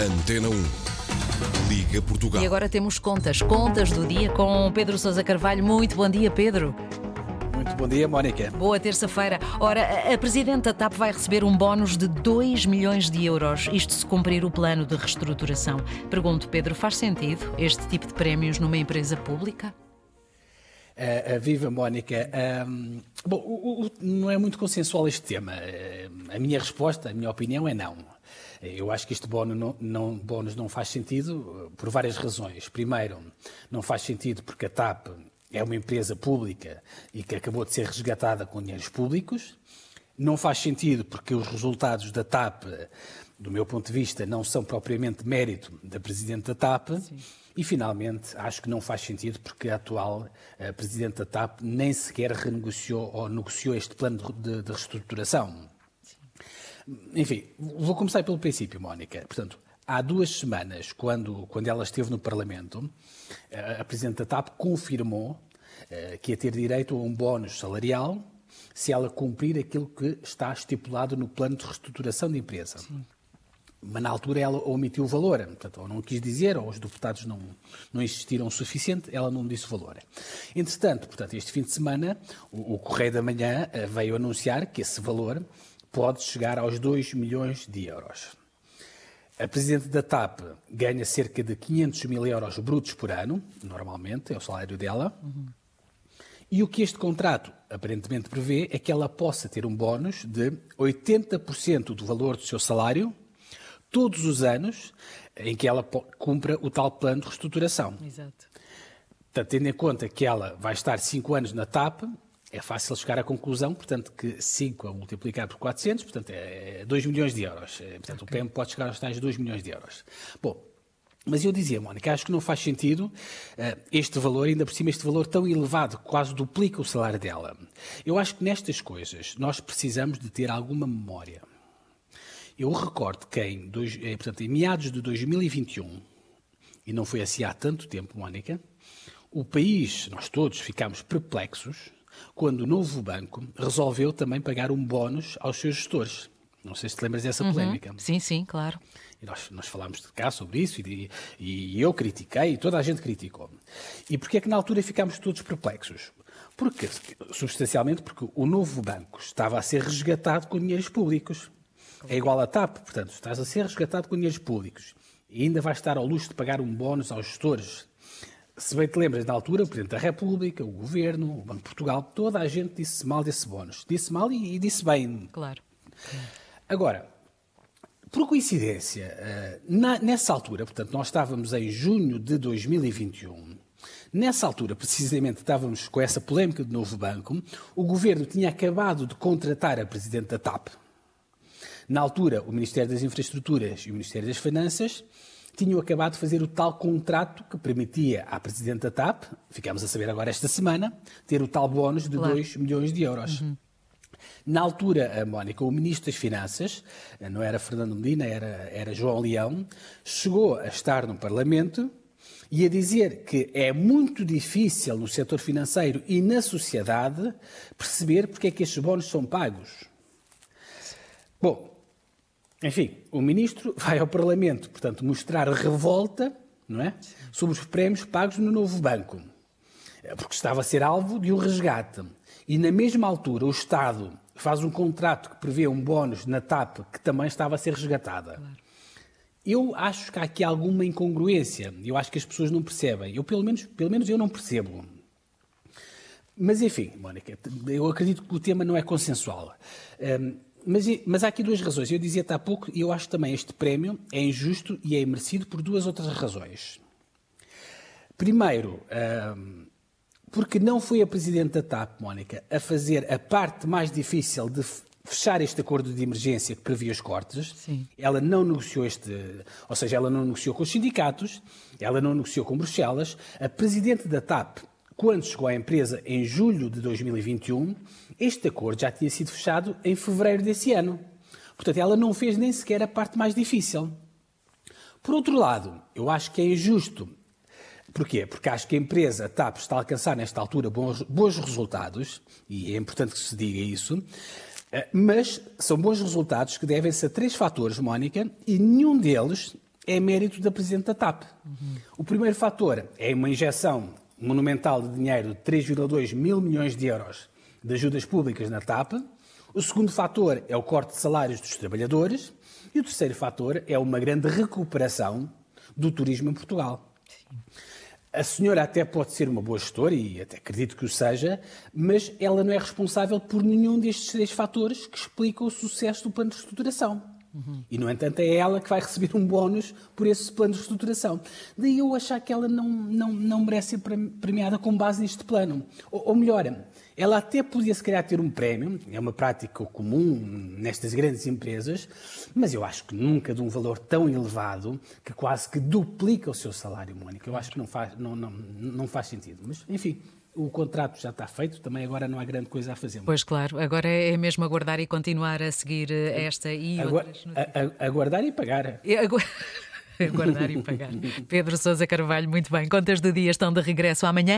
Antena 1. Liga Portugal. E agora temos contas do dia com Pedro Sousa Carvalho. Muito bom dia, Pedro. Muito bom dia, Mónica. Boa terça-feira. Ora, a Presidente da TAP vai receber um bónus de 2 milhões de euros, isto se cumprir o plano de reestruturação. Pergunto, Pedro, faz sentido este tipo de prémios numa empresa pública? Viva, Mónica. Não é muito consensual este tema. A minha resposta, a minha opinião é não. Eu acho que este bónus não faz sentido por várias razões. Primeiro, não faz sentido porque a TAP é uma empresa pública e que acabou de ser resgatada com dinheiros públicos. Não faz sentido porque os resultados da TAP, do meu ponto de vista, não são propriamente mérito da Presidente da TAP. Sim. E, finalmente, acho que não faz sentido porque a atual Presidente da TAP nem sequer renegociou ou negociou este plano de reestruturação. Sim. Enfim, vou começar pelo princípio, Mónica. Portanto, há 2 semanas, quando ela esteve no Parlamento, a Presidente da TAP confirmou que ia ter direito a um bónus salarial se ela cumprir aquilo que está estipulado no plano de reestruturação da empresa. Sim. Mas na altura ela omitiu o valor, portanto, ou não quis dizer, ou os deputados não insistiram o suficiente, ela não disse o valor. Entretanto, portanto, este fim de semana, o Correio da Manhã veio anunciar que esse valor pode chegar aos 2 milhões de euros. A Presidente da TAP ganha cerca de 500 mil euros brutos por ano, normalmente, é o salário dela. Uhum. E o que este contrato aparentemente prevê é que ela possa ter um bónus de 80% do valor do seu salário todos os anos em que ela cumpra o tal plano de reestruturação. Exato. Portanto, tendo em conta que ela vai estar 5 anos na TAP, é fácil chegar à conclusão, portanto, que 5 a multiplicar por 400, portanto, é 2 milhões de euros. Portanto, okay. O PM pode chegar aos tais 2 milhões de euros. Bom, mas eu dizia, Mónica, acho que não faz sentido este valor, ainda por cima este valor tão elevado, quase duplica o salário dela. Eu acho que nestas coisas nós precisamos de ter alguma memória. Eu recordo que em meados de 2021, e não foi assim há tanto tempo, Mónica, o país, nós todos, ficámos perplexos quando o Novo Banco resolveu também pagar um bónus aos seus gestores. Não sei se te lembras dessa polémica. Sim, sim, claro. E nós falámos de cá sobre isso e eu critiquei, e toda a gente criticou. E porquê é que na altura ficámos todos perplexos? Porque, substancialmente, porque o Novo Banco estava a ser resgatado com dinheiros públicos. É igual à TAP, portanto, estás a ser resgatado com dinheiros públicos e ainda vais estar ao luxo de pagar um bónus aos gestores. Se bem te lembras, na altura, o Presidente da República, o Governo, o Banco de Portugal, toda a gente disse mal desse bónus. Disse mal e disse bem. Claro. Agora, por coincidência, nessa altura, portanto, nós estávamos em junho de 2021, nessa altura, precisamente, estávamos com essa polémica do Novo Banco, o Governo tinha acabado de contratar a Presidente da TAP. Na altura, o Ministério das Infraestruturas e o Ministério das Finanças tinham acabado de fazer o tal contrato que permitia à Presidente da TAP, ficámos a saber agora esta semana, ter o tal bónus de 2 milhões de euros. Uhum. Na altura, a Mónica, o Ministro das Finanças, não era Fernando Medina, era João Leão, chegou a estar no Parlamento e a dizer que é muito difícil no setor financeiro e na sociedade perceber porque é que estes bónus são pagos. Bom, enfim, o Ministro vai ao Parlamento, portanto, mostrar revolta, não é, sobre os prémios pagos no Novo Banco, porque estava a ser alvo de um resgate. E na mesma altura o Estado faz um contrato que prevê um bónus na TAP que também estava a ser resgatada. Claro. Eu acho que há aqui alguma incongruência, eu acho que as pessoas não percebem, eu pelo menos eu não percebo. Mas enfim, Mónica, eu acredito que o tema não é consensual. Mas há aqui 2 razões. Eu dizia-te há pouco, e eu acho também este prémio é injusto e é merecido por 2 outras razões. Primeiro, porque não foi a Presidente da TAP, Mónica, a fazer a parte mais difícil de fechar este acordo de emergência que previa os cortes. Sim. Ela não negociou ou seja, ela não negociou com os sindicatos, ela não negociou com Bruxelas. A Presidente da TAP, quando chegou à empresa em julho de 2021, este acordo já tinha sido fechado em fevereiro desse ano. Portanto, ela não fez nem sequer a parte mais difícil. Por outro lado, eu acho que é injusto. Porquê? Porque acho que a empresa a TAP está a alcançar, nesta altura, bons resultados, e é importante que se diga isso, mas são bons resultados que devem-se a 3 fatores, Mónica, e nenhum deles é mérito da Presidente da TAP. Uhum. O primeiro fator é uma injeção monumental de dinheiro de 3,2 mil milhões de euros de ajudas públicas na TAP. O segundo fator é o corte de salários dos trabalhadores. E o terceiro fator é uma grande recuperação do turismo em Portugal. Sim. A senhora até pode ser uma boa gestora, e até acredito que o seja, mas ela não é responsável por nenhum destes três fatores que explicam o sucesso do plano de reestruturação. Uhum. E, no entanto, é ela que vai receber um bónus por esse plano de reestruturação. Daí eu achar que ela não merece ser premiada com base neste plano. Ou melhor, ela até podia, se calhar, ter um prémio, é uma prática comum nestas grandes empresas, mas eu acho que nunca de um valor tão elevado que quase que duplica o seu salário, Mónica. Eu acho que não faz sentido, mas, enfim... O contrato já está feito, também agora não há grande coisa a fazer. Pois claro, agora é mesmo aguardar e continuar a seguir esta e outras notícias. Aguardar e pagar. Aguardar e pagar. Pedro Sousa Carvalho, muito bem. Contas do dia estão de regresso amanhã.